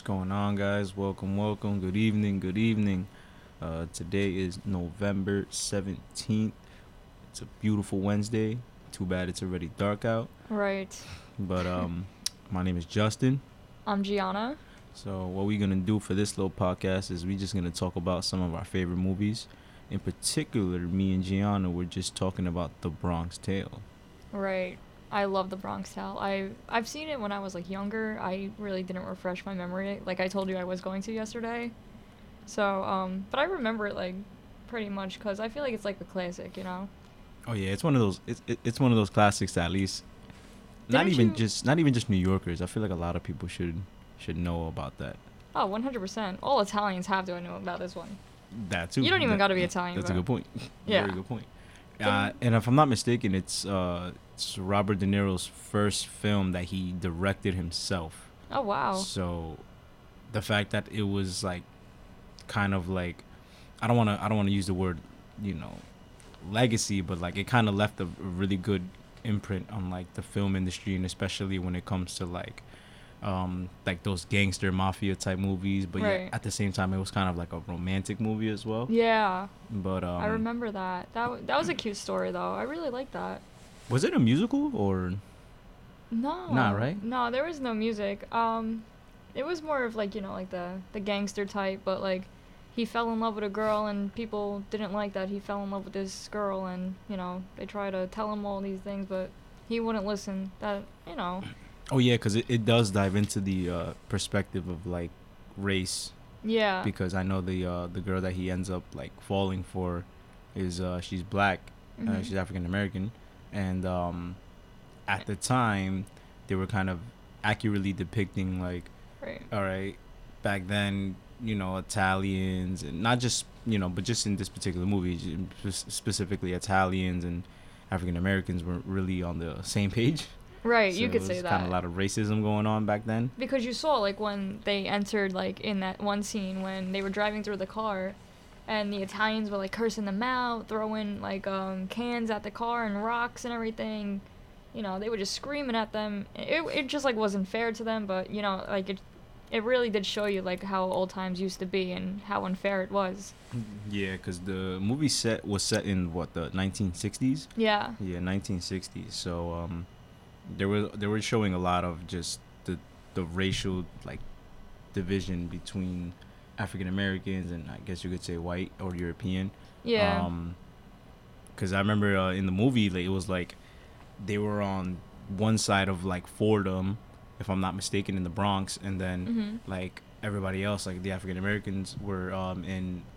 What's going on, guys? Welcome. Good evening. Today is November 17th. It's a beautiful Wednesday. Too bad it's already dark out. Right. But my name is Justin. I'm Gianna. So what we're going to do for this little podcast is we're just going to talk about some of our favorite movies. In particular, me and Gianna were just talking about The Bronx Tale. Right. I love The Bronx Tale. I've seen it when I was, like, younger. I really didn't refresh my memory. Like I told you I was going to yesterday. So, but I remember it, like, pretty much because I feel like it's, like, a classic, you know? Oh, yeah. It's one of those, it's one of those classics that at least, not even just New Yorkers. I feel like a lot of people should know about that. Oh, 100%. All Italians have to know about this one. That, too. You don't even got to be Italian. That's a good point. Yeah. Very good point. And if I'm not mistaken, it's Robert De Niro's first film that he directed himself. Oh, wow. So the fact that it was like kind of like I don't want to use the word, you know, legacy, but like it kind of left a really good imprint on like the film industry, and especially when it comes to like those gangster mafia type movies, but right. Yet, at the same time it was kind of like a romantic movie as well. Yeah. But I remember that was a cute story though. I really liked that. Was it a musical or no? Not right. No, there was no music. It was more of like, you know, like the gangster type, but like he fell in love with a girl and people didn't like that he fell in love with this girl, and you know they try to tell him all these things but he wouldn't listen. That, you know. Oh, yeah, because it does dive into the perspective of, like, race. Yeah. Because I know the girl that he ends up, like, falling for is, she's black. Mm-hmm. She's African-American. And at the time, they were kind of accurately depicting, like, right. All right, back then, you know, Italians, and not just, you know, but just in this particular movie, specifically Italians and African-Americans weren't really on the same page. Right, so you could say that. There was kind of a lot of racism going on back then. Because you saw, like, when they entered, like, in that one scene when they were driving through the car and the Italians were, like, cursing them out, throwing, like, cans at the car and rocks and everything. You know, they were just screaming at them. It just, like, wasn't fair to them, but, you know, like, it really did show you, like, how old times used to be and how unfair it was. Yeah, because the movie was set in, what, the 1960s? Yeah. Yeah, 1960s, so, They were showing a lot of just the racial, like, division between African Americans and I guess you could say white or European. Yeah. Because I remember in the movie, like, it was like they were on one side of like Fordham, if I'm not mistaken, in the Bronx, and then like everybody else, like the African Americans were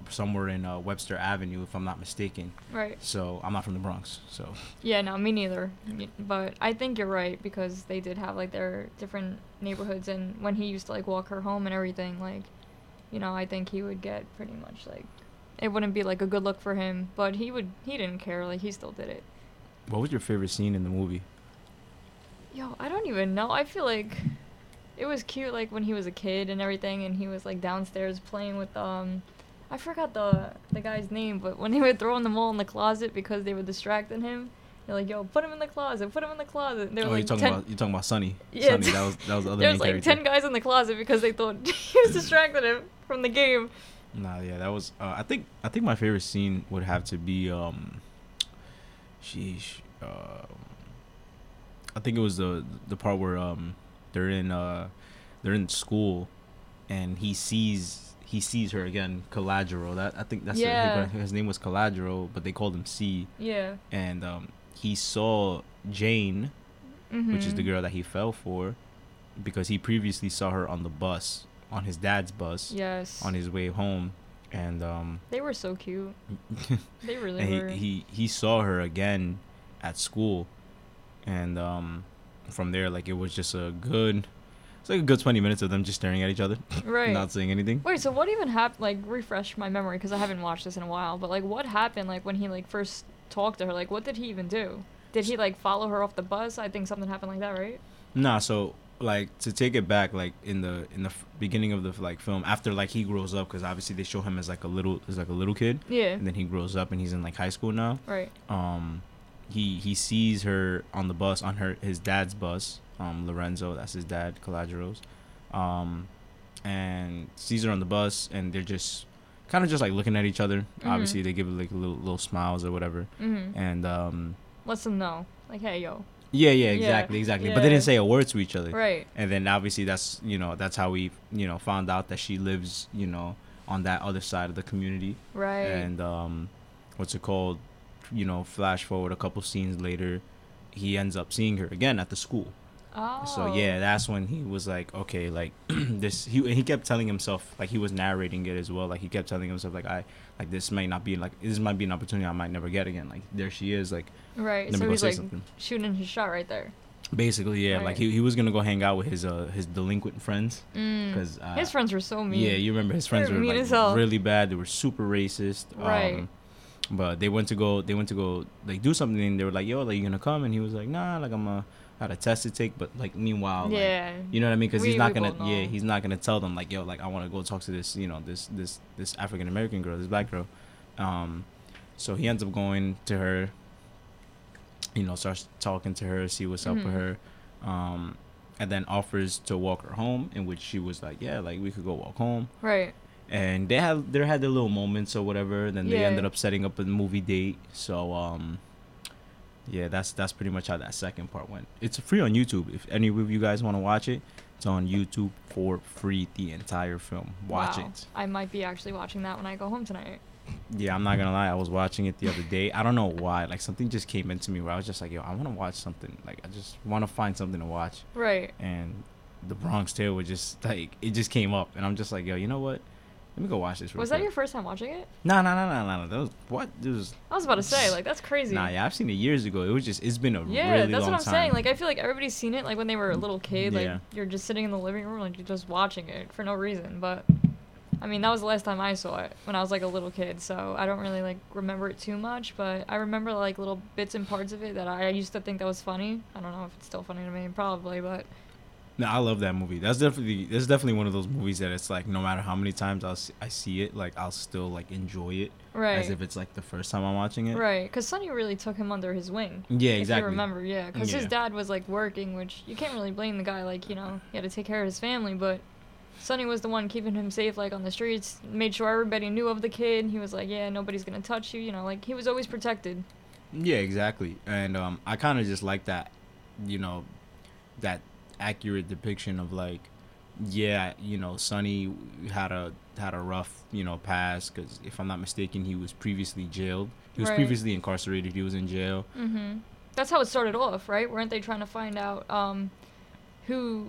somewhere in Webster Avenue, if I'm not mistaken. Right. So I'm not from the Bronx, so. Yeah, no, me neither. But I think you're right because they did have like their different neighborhoods, and when he used to like walk her home and everything, like, you know, I think he would get pretty much like, it wouldn't be like a good look for him, but he didn't care, like he still did it. What was your favorite scene in the movie? Yo, I don't even know. I feel like it was cute, like, when he was a kid and everything, and he was, like, downstairs playing with, I forgot the guy's name, but when they were throwing them all in the closet because they were distracting him, they're like, yo, put him in the closet. And they were, you're talking about Sonny. Yeah. Sonny, that was the other main character. There was, like, 10 guys in the closet because they thought he was distracting him from the game. Nah, yeah, that was, I think my favorite scene would have to be, I think it was the part where, they're in school, and he sees her again, Calogero. That I think that's his name was Calogero, but they called him C. Yeah. And he saw Jane, which is the girl that he fell for, because he previously saw her on the bus, on his dad's bus. Yes. On his way home, and they were so cute. They really and were. He saw her again at school, and from there, like, it was just a good 20 minutes of them just staring at each other, right? Not saying anything. Wait, so what even happened? Like, refresh my memory because I haven't watched this in a while, but like what happened, like when he like first talked to her, like what did he even do? Did he like follow her off the bus? I think something happened like that, right? Nah, so like to take it back, like in the beginning of the like film, after like he grows up, because obviously they show him as like a little kid, yeah, and then he grows up and he's in like high school now, right? He sees her on the bus, on his dad's bus, Lorenzo, that's his dad, Calogero's, and Caesar on the bus, and they're just kind of just like looking at each other. Mm-hmm. Obviously, they give like little smiles or whatever, mm-hmm. and lets them know, like, hey, yo. Yeah, exactly. Yeah. But they didn't say a word to each other. Right. And then obviously that's, you know, that's how we, you know, found out that she lives, you know, on that other side of the community. Right. And what's it called? You know, flash forward a couple scenes later, he ends up seeing her again at the school. Oh. So yeah, that's when he was like, okay, like this. He kept telling himself, like he was narrating it as well. Like he kept telling himself, like this might be an opportunity I might never get again. Like there she is, like right. So he's like something. Shooting his shot right there. Basically, yeah. Right. Like he was gonna go hang out with his delinquent friends because his friends were so mean. Yeah, you remember his friends were like, really bad. They were super racist. Right. But they went to go like do something, and they were like, yo, like you gonna come? And he was like, nah, like I'm a. Had a test to take, but like meanwhile, yeah, like, you know what I mean, because he's not gonna tell them like, yo, like I want to go talk to this, you know, this African American girl, this black girl, so he ends up going to her, you know, starts talking to her, see what's up with her, and then offers to walk her home, in which she was like, yeah, like we could go walk home, right. And they had their little moments or whatever, and then they ended up setting up a movie date. So yeah, that's pretty much how that second part went. It's free on YouTube. If any of you guys want to watch it, it's on YouTube for free, the entire film. Watch it. I might be actually watching that when I go home tonight. Yeah, I'm not going to lie. I was watching it the other day. I don't know why. Like, something just came into me where I was just like, yo, I want to watch something. Like, I just want to find something to watch. Right. And The Bronx Tale was just, like, it just came up. And I'm just like, yo, you know what? Let me go watch this real quick. Was that your first time watching it? No. That was what? I was about to say, like, that's crazy. Nah, yeah, I've seen it years ago. It was just, it's been a really long time. Yeah, that's what I'm saying. Like, I feel like everybody's seen it, like, when they were a little kid. Like, you're just sitting in the living room, like, you're just watching it for no reason. But, I mean, that was the last time I saw it, when I was, like, a little kid. So, I don't really, like, remember it too much. But I remember, like, little bits and parts of it that I used to think that was funny. I don't know if it's still funny to me, probably, but... No, I love that movie. That's definitely one of those movies that it's like no matter how many times I see it, like I'll still like enjoy it, right? As if it's like the first time I'm watching it, right? Because Sonny really took him under his wing. Yeah, exactly. If you remember, yeah, because his dad was like working, which you can't really blame the guy. Like, you know, he had to take care of his family, but Sonny was the one keeping him safe, like on the streets, made sure everybody knew of the kid. He was like, yeah, nobody's gonna touch you, you know, like he was always protected. Yeah, exactly. And I kind of just like that, you know, that accurate depiction of like, yeah, you know, Sonny had a rough, you know, past, because if I'm not mistaken, he was previously jailed. He was previously incarcerated. He was in jail. Mm-hmm. That's how it started off, right? Weren't they trying to find out who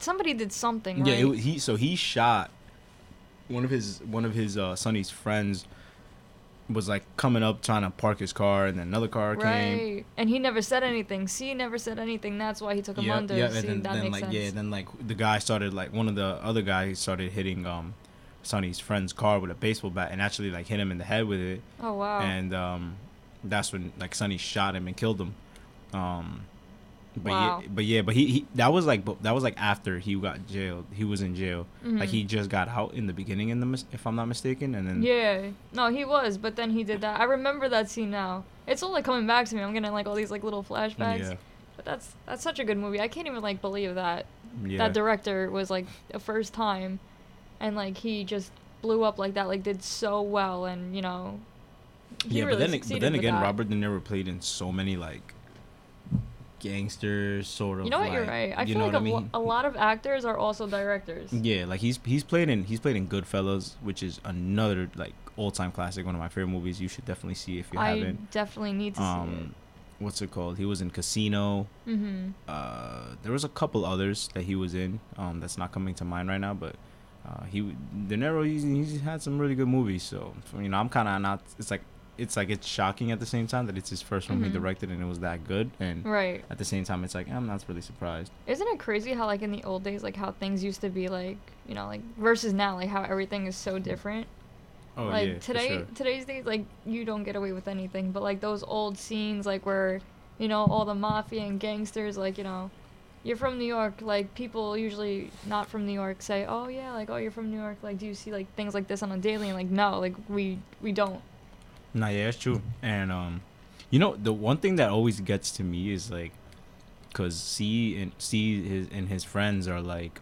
somebody did something? Right? Yeah, he shot one of his Sonny's friends. Was like coming up trying to park his car, and then another car came. Right, and he never said anything. See, never said anything. That's why he took him under. Yeah, and then that makes sense. Yeah, then like the guy started like one of the other guys started hitting Sonny's friend's car with a baseball bat and actually like hit him in the head with it. Oh wow! And that's when like Sonny shot him and killed him. But that was after he got jailed. He was in jail. Mm-hmm. Like he just got out in the beginning, if I'm not mistaken, and then he was. But then he did that. I remember that scene now. It's all like coming back to me. I'm getting like all these like little flashbacks. Yeah. But that's such a good movie. I can't even like believe that that director was like a first time, and like he just blew up like that. Like did so well, and you know, he really succeeded, but then again, Robert De Niro played in so many like. Gangsters, sort of. You know what? Like, you're right. I feel like a lot of actors are also directors. Yeah, like he's played in Goodfellas, which is another like all-time classic, one of my favorite movies. You should definitely see if you haven't. I definitely need to see it. What's it called? He was in Casino. Mm-hmm. There was a couple others that he was in. That's not coming to mind right now, but De Niro, he's had some really good movies. So you know, I'm kind of not. It's like it's shocking at the same time that it's his first one he directed and it was that good, and at the same time it's like I'm not really surprised. Isn't it crazy how like in the old days like how things used to be like, you know, like versus now, like how everything is so different. Oh like, yeah, today, for sure. Today's days like you don't get away with anything, but like those old scenes like where, you know, all the mafia and gangsters, like, you know, you're from New York, like people usually not from New York say, oh yeah, like, oh, you're from New York, like do you see like things like this on a daily? And like no, like we don't. Nah, yeah, it's true. And, you know, the one thing that always gets to me is, like, because C and his friends are, like,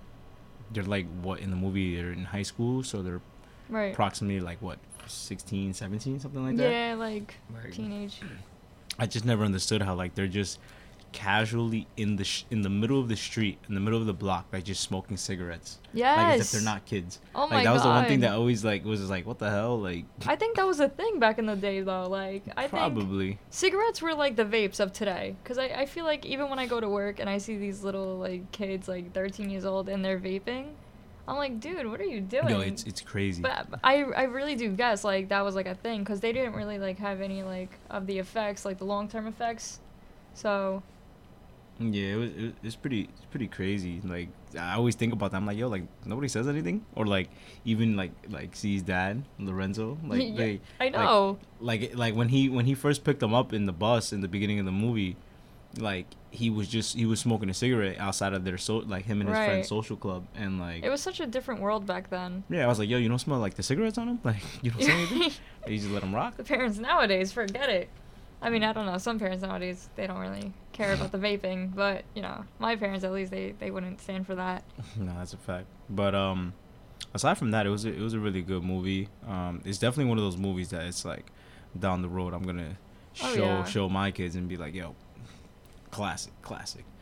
they're like what in the movie, they're in high school, so they're right. approximately like what 16, 17, something like that. Yeah, like teenage. I just never understood how like they're just casually in the middle of the street, in the middle of the block, like just smoking cigarettes. Yes. Like as if they're not kids. Oh my god. Like that was the one thing that always like was just like, what the hell? Like I think that was a thing back in the day though. Like I probably think cigarettes were like the vapes of today. Cause I feel like even when I go to work and I see these little like kids like 13 years old and they're vaping, I'm like, dude, what are you doing? No, it's crazy. But I really do guess like that was like a thing because they didn't really like have any like of the effects, like the long term effects. So. Yeah, it's pretty crazy. Like I always think about that. I'm like, yo, like nobody says anything or like even like sees dad Lorenzo. Like yeah, they, I know. Like when he first picked them up in the bus in the beginning of the movie, like. He was smoking a cigarette outside of their him and his right. friend's social club, and like it was such a different world back then. Yeah, I was like, yo, you don't smell like the cigarettes on him, like you don't say anything. You just let him rock. The parents nowadays forget it. I mean, I don't know. Some parents nowadays they don't really care about the vaping, but you know, my parents at least they wouldn't stand for that. No, that's a fact. But aside from that, it was a really good movie. It's definitely one of those movies that it's like down the road I'm gonna show my kids and be like, yo. Classic.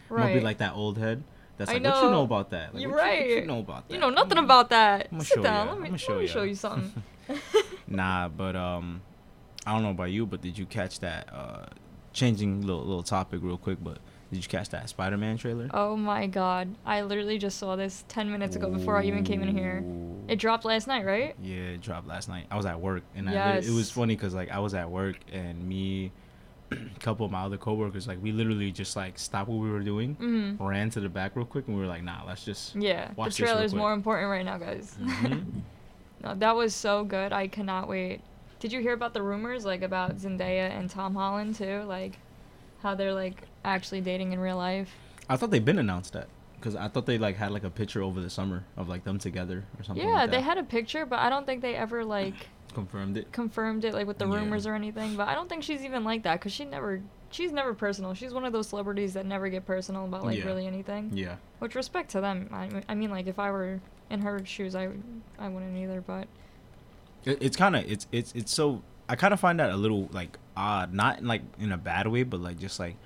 Right. It'll be like that old head. That's like, what you know about that? Like, you're right. What you know about that? You know nothing about that. Sit down. Let me show you something. Nah, but I don't know about you, but did you catch that? Changing little topic real quick, but did you catch that Spider-Man trailer? Oh my God! I literally just saw this 10 minutes ago before I even came in here. It dropped last night, right? Yeah, it dropped last night. I was at work, and it was funny because like I was at work and me. A couple of my other coworkers, like we literally just like stopped what we were doing, ran to the back real quick, and we were like, "Nah, let's just watch the trailer's more important right now, guys." Mm-hmm. No, that was so good. I cannot wait. Did you hear about the rumors, like about Zendaya and Tom Holland too, like how they're like actually dating in real life? I thought they'd been announced that because I thought they like had like a picture over the summer of like them together or something. Yeah, like that. They had a picture, but I don't think they ever like. Confirmed it, like with the rumors or anything. But I don't think she's even like that, cause she's never personal. She's one of those celebrities that never get personal about like really anything. Yeah. Which respect to them. I mean, like if I were in her shoes, I wouldn't either. But it's so I kind of find that a little like odd, not like in a bad way, but like just like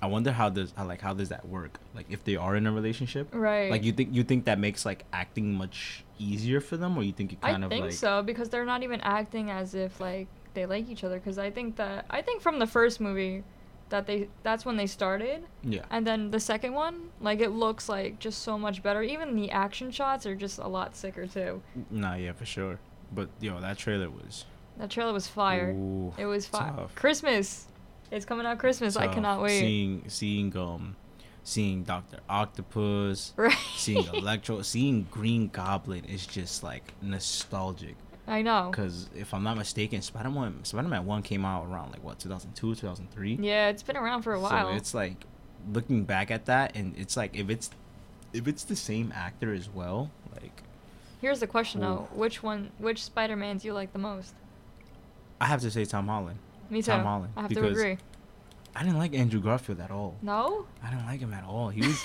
I wonder how does that work? Like if they are in a relationship, right? Like you think that makes like acting much easier for them, or you think it kind of like? I think so because they're not even acting as if like they like each other. Because I think from the first movie, that's when they started. Yeah. And then the second one, like it looks like just so much better. Even the action shots are just a lot sicker too. Nah, yeah, for sure. But yo, that trailer was fire. Ooh, it was fire. Christmas. It's coming out Christmas. So I cannot wait. Seeing Doctor Octopus, right. Seeing Electro, seeing Green Goblin is just like nostalgic. I know. Because if I'm not mistaken, Spider-Man 1 came out around like what 2002, 2003. Yeah, it's been around for a while. So it's like looking back at that, and it's like if it's the same actor as well, like. Here's the question though: which Spider-Man do you like the most? I have to say Tom Holland. Me too. Tom Holland. I have to agree. I didn't like Andrew Garfield at all. No? I didn't like him at all. He was,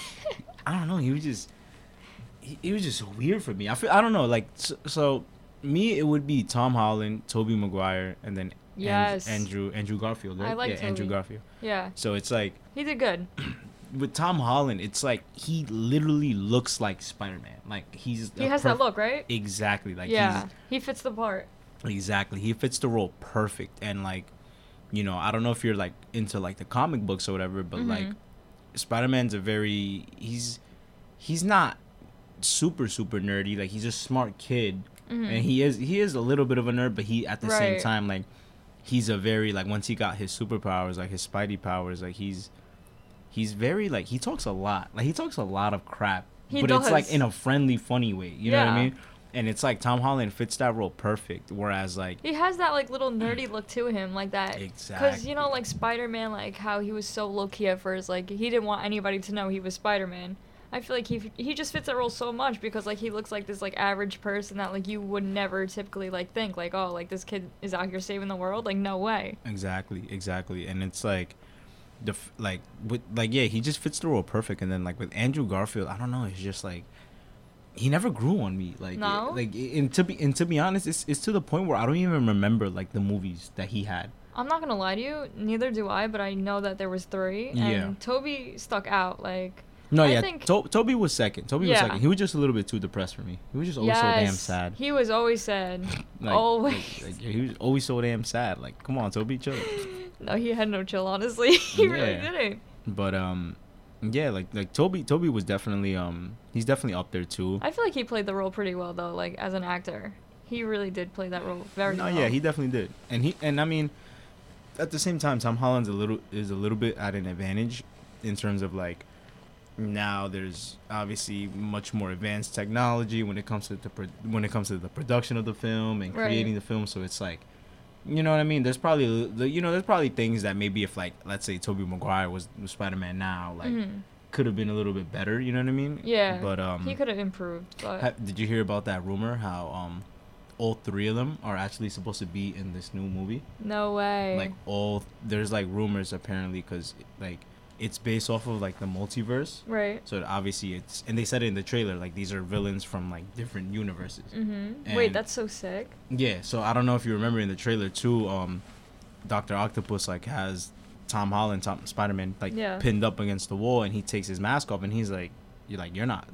I don't know, he was just weird for me. I don't know, like, so me, it would be Tom Holland, Tobey Maguire, and then Andrew Garfield, right? I like Tobey. Andrew Garfield. Yeah. So it's like. He did good. With Tom Holland, it's like he literally looks like Spider-Man. Like, he has that look, right? Exactly. Like he fits the part. Exactly. He fits the role perfect, and like. You know, I don't know if you're like into like the comic books or whatever, but like Spider-Man's a very he's not super nerdy, like he's a smart kid and he is a little bit of a nerd, but he at the same time like he's a very like once he got his superpowers, like his Spidey powers, like he's very like he talks a lot of crap, but it's like in a friendly funny way, you know what I mean? And it's like Tom Holland fits that role perfect, whereas like he has that like little nerdy look to him, like that. Exactly. Because you know, like Spider-Man, like how he was so low key at first, like he didn't want anybody to know he was Spider-Man. I feel like he just fits that role so much because like he looks like this like average person that like you would never typically like think like, oh, like this kid is out here saving the world, like no way. Exactly, and it's like. He just fits the role perfect, and then like with Andrew Garfield, I don't know, it's just like. he never grew on me. Like, no? and to be honest, it's to the point where I don't even remember like the movies that he had. I'm not gonna lie to you, neither do I, but I know that there was three, and Toby stuck out. Like, no, I think Toby was second. Toby was second. He was just a little bit too depressed for me. He was just always so damn sad. He was always sad. He was always so damn sad. Like, come on, Toby, chill. No, he had no chill, honestly. He really didn't. But Toby was definitely he's definitely up there too. I feel like he played the role pretty well though, like as an actor. He really did play that role very well. No, yeah, he definitely did. And I mean, at the same time, Tom Holland's a little bit at an advantage in terms of like now there's obviously much more advanced technology when it comes to the production of the film and creating the film, so it's like, you know what I mean? There's probably things that maybe if like let's say Tobey Maguire was Spider-Man now, like could have been a little bit better. You know what I mean? Yeah. But he could have improved. But did you hear about that rumor? How all three of them are actually supposed to be in this new movie? No way. Like there's like rumors apparently because like it's based off of like the multiverse. Right. So obviously and they said it in the trailer, like these are villains from like different universes. Mm-hmm. Wait, that's so sick. Yeah. So I don't know if you remember in the trailer too, Doctor Octopus like has Spider-Man pinned up against the wall, and he takes his mask off and he's like, he was like, you're not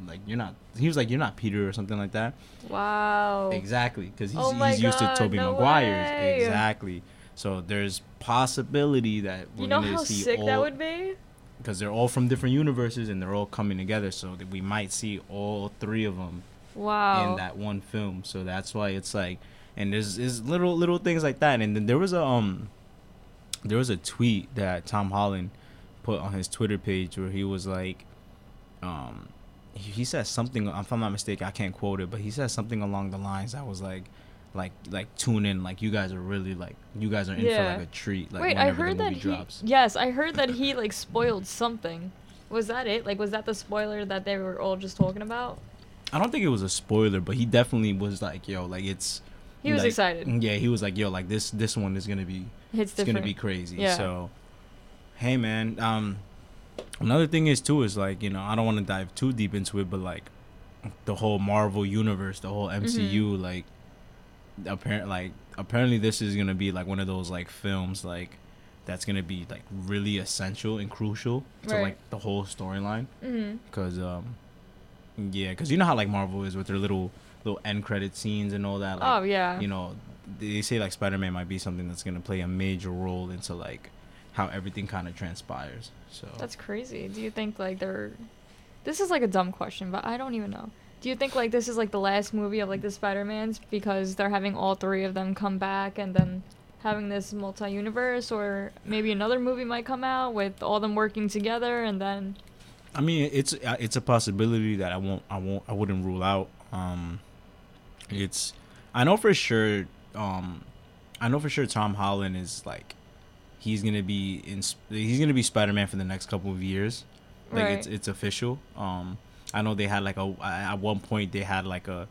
Peter or something like that. Wow. Exactly. Because he's used to Tobey Maguire's. Way. Exactly. So there's possibility that we're going to see all... You know how sick that would be? Because they're all from different universes and they're all coming together, so that we might see all three of them in that one film. So that's why it's like, and there's little things like that. And then there was a tweet that Tom Holland put on his Twitter page where he was like, he says something, if I'm not mistaken, I can't quote it, but he says something along the lines that was like tune in, like you guys are in for like a treat. Like, wait, I heard that he like spoiled something. Was that it? Like, was that the spoiler that they were all just talking about? I don't think it was a spoiler, but he definitely was like, yo, like it's. He was like, excited. Yeah, he was like, yo, like this one is gonna be. It's gonna be crazy. Yeah. So, hey man, another thing is like, you know, I don't want to dive too deep into it, but like, the whole Marvel universe, the whole MCU, like. Apparently this is gonna be like one of those like films like that's gonna be like really essential and crucial to like the whole storyline, because because you know how like Marvel is with their little end credit scenes and all that, like, you know, they say like Spider-Man might be something that's gonna play a major role into like how everything kind of transpires. So that's crazy. Do you think like this is like a dumb question, but I don't even know. Do you think, like, this is, like, the last movie of, like, the Spider-Mans because they're having all three of them come back and then having this multi-universe, or maybe another movie might come out with all them working together and then... I mean, it's a possibility that I wouldn't rule out. I know for sure Tom Holland is, like, he's going to be Spider-Man for the next couple of years. Like, it's official. I know they had like at one point they had I don't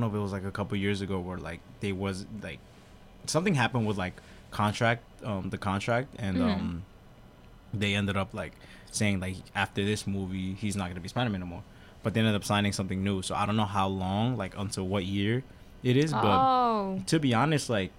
know if it was like a couple years ago where like they was like something happened with like the contract and they ended up like saying like after this movie he's not gonna be Spider-Man no more, but they ended up signing something new, so I don't know how long, like until what year it is, but to be honest, like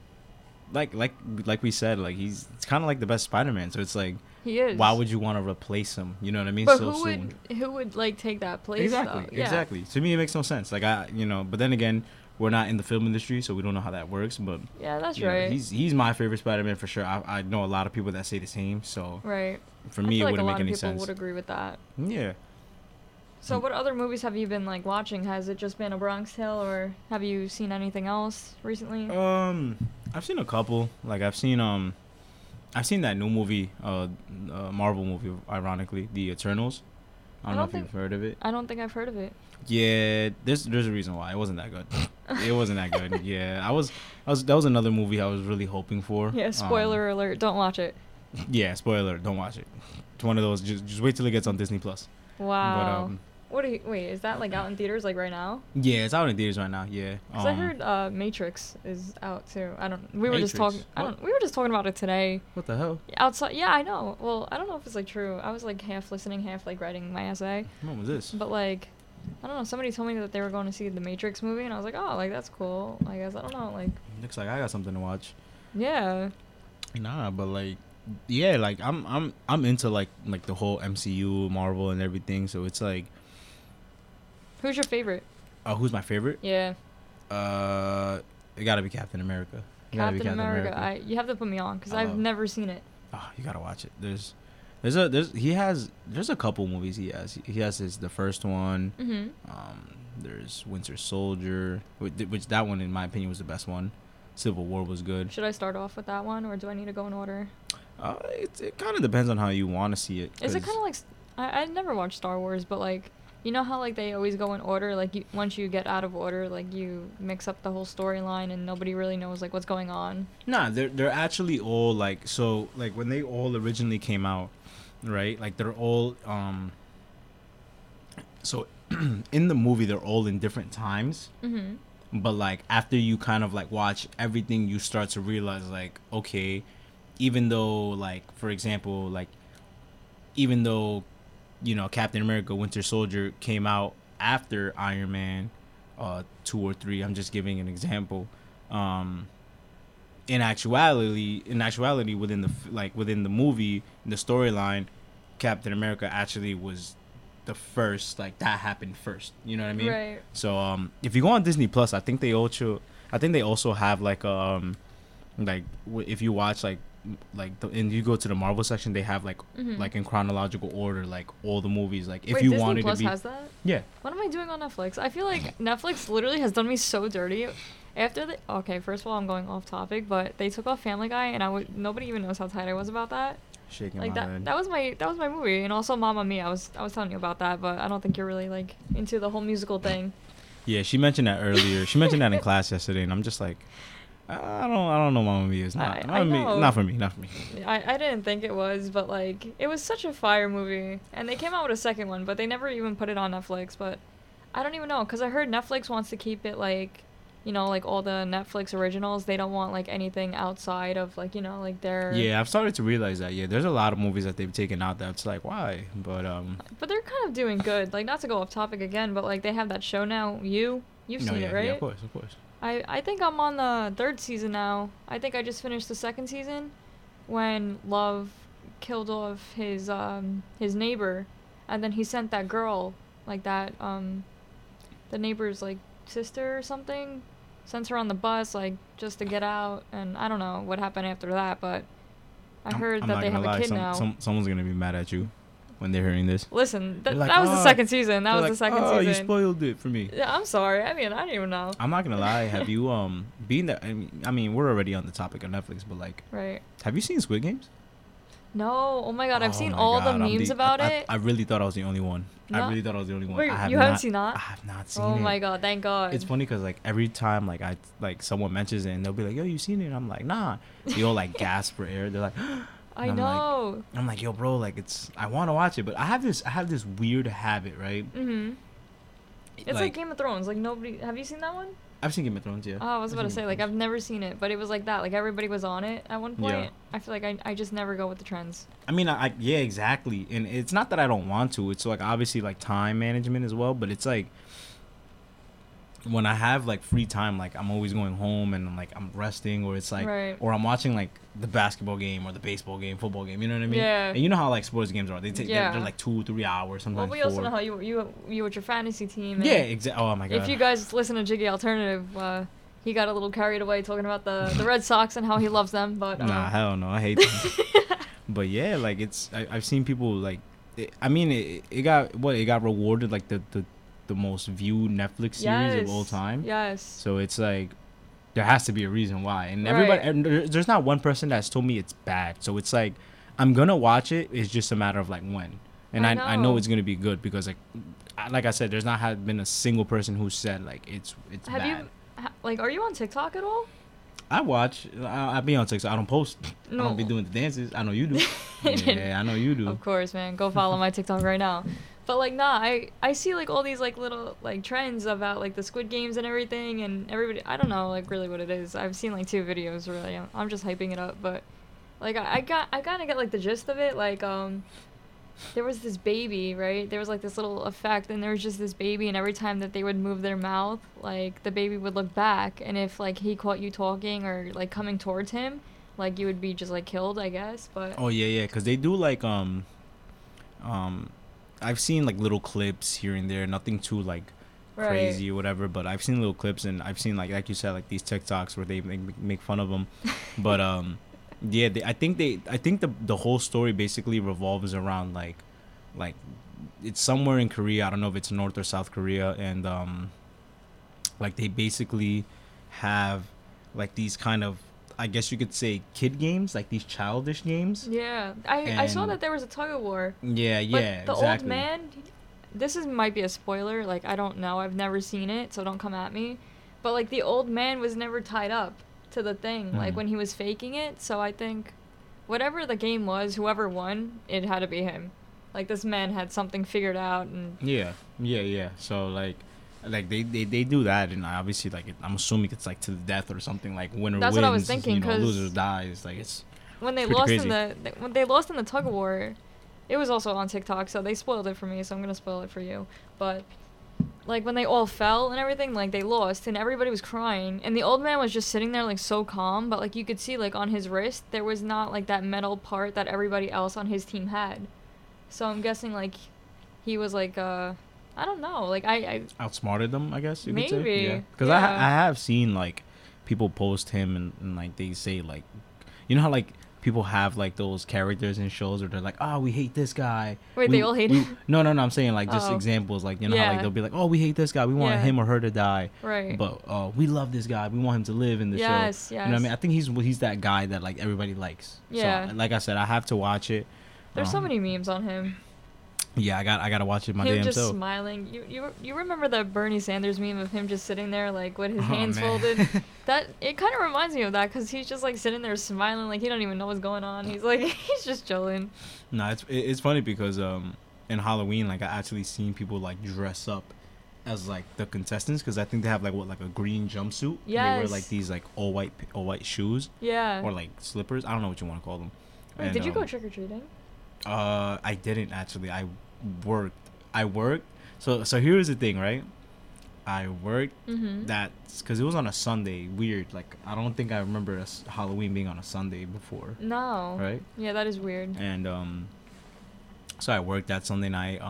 we said, like it's kind of like the best Spider-Man, so it's like, he is. Why would you want to replace him? You know what I mean? But so who would like take that place? Exactly, though? Yeah. Exactly. To me, it makes no sense. Like but then again, we're not in the film industry, so we don't know how that works. But yeah, that's right. He's my favorite Spider-Man for sure. I know a lot of people that say the same. So for me, it wouldn't make any sense. A lot of people would agree with that. Yeah. So what other movies have you been like watching? Has it just been A Bronx Tale, or have you seen anything else recently? I've seen a couple. Like I've seen that new movie, Marvel movie, ironically, The Eternals. I don't know if you've heard of it. I don't think I've heard of it. Yeah, there's a reason why. It wasn't that good. Yeah, that was another movie I was really hoping for. Yeah, spoiler alert, don't watch it. Yeah, spoiler, don't watch it. It's one of those, just wait till it gets on Disney Plus. Wow. But, wait, is that like out in theaters like right now? Yeah, it's out in theaters right now. Yeah. Cuz I heard Matrix is out too. We were just talking about it today. What the hell? Outside. Yeah, I know. Well, I don't know if it's like true. I was like half listening, half like writing my essay. What was this? But like I don't know, somebody told me that they were going to see the Matrix movie, and I was like, oh, like, that's cool, I guess. I don't know, like... Looks like I got something to watch. Yeah. Nah, but, like... Yeah, like, I'm into, like the whole MCU, Marvel, and everything, so it's, like... Who's your favorite? Who's my favorite? Yeah. It gotta be Captain America. Captain America. You have to put me on, because I've never seen it. Oh, you gotta watch it. There's a couple movies he has. He has the first one. Mm-hmm. There's Winter Soldier, which that one in my opinion was the best one. Civil War was good. Should I start off with that one, or do I need to go in order? It kind of depends on how you want to see it. Is it kind of like I never watched Star Wars, but like you know how like they always go in order. Like once you get out of order, like you mix up the whole storyline and nobody really knows like what's going on. Nah, they're actually all like so like when they all originally came out. Right, like they're all so in the movie they're all in different times. Mm-hmm. But like after you kind of like watch everything, you start to realize like okay, even though like for example like even though you know Captain America Winter Soldier came out after Iron Man 2 or 3. I'm just giving an example. In actuality, within the movie, the storyline, Captain America actually was the first. Like that happened first. You know what I mean? Right. So if you go on Disney Plus, I think they also have like if you watch and you go to the Marvel section, they have like mm-hmm. like in chronological order like all the movies. Like if Wait, you Disney wanted Plus to be has that? Yeah. What am I doing on Netflix? I feel like Netflix literally has done me so dirty. Okay, first of all, I'm going off topic, but they took off Family Guy, and nobody even knows how tight I was about that. Shaking like my head. That was my movie, and also Mamma Mia. I was telling you about that, but I don't think you're really like into the whole musical thing. Yeah, she mentioned that earlier. She mentioned that in class yesterday, and I'm just like, I don't know, Mamma Mia is not. Not for me. I didn't think it was, but like it was such a fire movie, and they came out with a second one, but they never even put it on Netflix. But I don't even know because I heard Netflix wants to keep it like. You know, like, all the Netflix originals, they don't want, like, anything outside of, like, you know, like, their... Yeah, I've started to realize that, yeah. There's a lot of movies that they've taken out that's, like, why? But they're kind of doing good. Like, not to go off topic again, but, like, they have that show now, You've seen it, right? Yeah, of course. I think I'm on the third season now. I think I just finished the second season when Love killed off his neighbor, and then he sent that girl, like, that, the neighbor's, like, sister or something... Sent her on the bus, like, just to get out, and I don't know what happened after that, but I heard that they have a kid now. Someone's going to be mad at you when they're hearing this. Listen, that was the second season. That was the second season. Oh, you spoiled it for me. Yeah, I'm sorry. I mean, I didn't even know. I'm not going to lie. Have you, being that, I mean, we're already on the topic of Netflix, but, like, right. Have you seen Squid Games? No, oh my god, I've seen all the memes about it. I really thought I was the only one. No. I really thought I was the only one. Wait, you haven't seen that? I have not seen it. Oh my god, thank god. It's funny because like every time like I like someone mentions it and they'll be like, yo, you seen it? And I'm like, nah. They all like gasp for air. They're like, I know. Like, I'm like, yo, bro, like I want to watch it, but I have this weird habit, right? Mm-hmm. It's like Game of Thrones. Like nobody, have you seen that one? I've seen Game of Thrones, yeah. Oh, I was about to say, like, I've never seen it, but it was like that. Like, everybody was on it at one point. Yeah. I feel like I just never go with the trends. I mean, yeah, exactly. And it's not that I don't want to. It's, like, obviously, like, time management as well. But it's, like, when I have, like, free time, like, I'm always going home and, like, I'm resting. Or it's, like, right. Or I'm watching, like, the basketball game or the baseball game, football game. You know what I mean? Yeah. And you know how, like, sports games are. They take, they're like, 2-3 hours, sometimes 4. Well, we also know how you with your fantasy team. Yeah, exactly. Oh, my God. If you guys listen to Jiggy Alternative, he got a little carried away talking about the Red Sox and how he loves them. But nah, hell no. I hate them. But, yeah, like, it's... I've seen people, like... It got rewarded, like, the most viewed Netflix series of all time. Yes. So it's like there has to be a reason why. And everybody, there's not one person that's told me it's bad. So it's like I'm gonna watch it. It's just a matter of like when. And I know it's gonna be good because like I said, there's not been a single person who said like it's bad. Have you like are you on TikTok at all? I watch. I be on TikTok. I don't post. No. I don't be doing the dances. I know you do. Yeah, I know you do. Of course, man. Go follow my TikTok right now. But, like, nah, I see, like, all these, like, little, like, trends about, like, the Squid Games and everything, and everybody, I don't know, like, really what it is. I've seen, like, 2 videos, really. I'm just hyping it up, but, like, I kind of get, like, the gist of it. Like, there was this baby, right? There was like this little effect, and there was just this baby, and every time that they would move their mouth, like the baby would look back, and if like he caught you talking or like coming towards him, like you would be just like killed, I guess. But oh yeah, yeah, because they do like I've seen like little clips here and there, nothing too like crazy or whatever, but I've seen little clips, and I've seen like you said, like these TikToks where they make fun of them, but yeah, I think the whole story basically revolves around like it's somewhere in Korea. I don't know if it's North or South Korea, and like they basically have like these kind of, I guess you could say, kid games, like these childish games. Yeah, I saw that there was a tug of war. Yeah, yeah, but the exactly. old man. This might be a spoiler. Like, I don't know. I've never seen it, so don't come at me. But like the old man was never tied up to the thing, like when he was faking it. So I think, whatever the game was, whoever won, it had to be him. Like this man had something figured out, and yeah. So like they do that, and obviously like I'm assuming it's like to the death or something, like winner wins. That's what I was thinking, because loser dies. Like it's when they lost crazy. when they lost in the tug of war. It was also on TikTok, so they spoiled it for me, so I'm gonna spoil it for you. But like when they all fell and everything, like they lost and everybody was crying, and the old man was just sitting there like so calm, but like you could see like on his wrist there was not like that metal part that everybody else on his team had. So I'm guessing like he was like I don't know, like I outsmarted them, I guess you could say. Yeah. Because yeah. I have seen like people post him and like they say like, you know how like people have like those characters in shows where they're like, oh, we hate this guy. Wait, they all hate him? No, I'm saying like just examples, like, you know, how like they'll be like, oh, we hate this guy, we want him or her to die, right? But we love this guy, we want him to live in the show. You know what I mean? I think he's that guy that like everybody likes. Yeah. So like I said, I have to watch it. There's so many memes on him. Yeah, I gotta watch it my damn self. Him just smiling. You remember the Bernie Sanders meme of him just sitting there like with his hands folded? That it kind of reminds me of that, because he's just like sitting there smiling like he don't even know what's going on. He's like he's just chilling. No, it's funny because in Halloween, like I actually seen people like dress up as like the contestants, because I think they have like what, like a green jumpsuit. Yes. And they wear like these like all white shoes. Yeah. Or like slippers. I don't know what you want to call them. Wait, and, did you go trick or treating? I didn't actually. I worked. So here's the thing, right? I worked. Mm-hmm. That's because it was on a Sunday. Weird. Like, I don't think I remember Halloween being on a Sunday before. No. Right? Yeah, that is weird. And so I worked that Sunday night.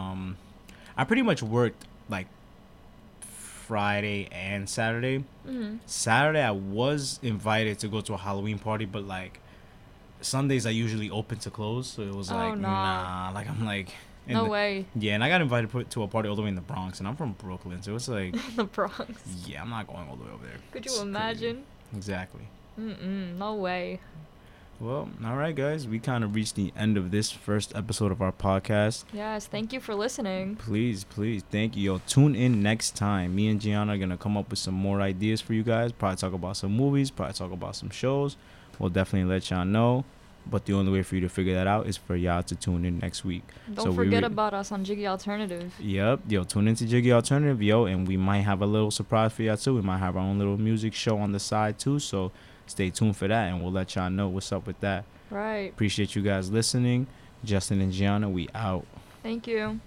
I pretty much worked like Friday and Saturday. Mm-hmm. Saturday I was invited to go to a Halloween party, but like Sundays I usually open to close, so it was like nah. Like I'm like. No way. Yeah, and I got invited to a party all the way in the Bronx, and I'm from Brooklyn, so it's like... The Bronx. Yeah, I'm not going all the way over there. Could you imagine? Crazy. Exactly. No way. Well, all right, guys. We kind of reached the end of this first episode of our podcast. Yes, thank you for listening. Please, thank you. Yo, tune in next time. Me and Gianna are going to come up with some more ideas for you guys. Probably talk about some movies, probably talk about some shows. We'll definitely let y'all know. But the only way for you to figure that out is for y'all to tune in next week. Don't forget about us on Jiggy Alternative. Yep. Yo, tune into Jiggy Alternative, yo. And we might have a little surprise for y'all, too. We might have our own little music show on the side, too. So stay tuned for that, and we'll let y'all know what's up with that. Right. Appreciate you guys listening. Justin and Gianna, we out. Thank you.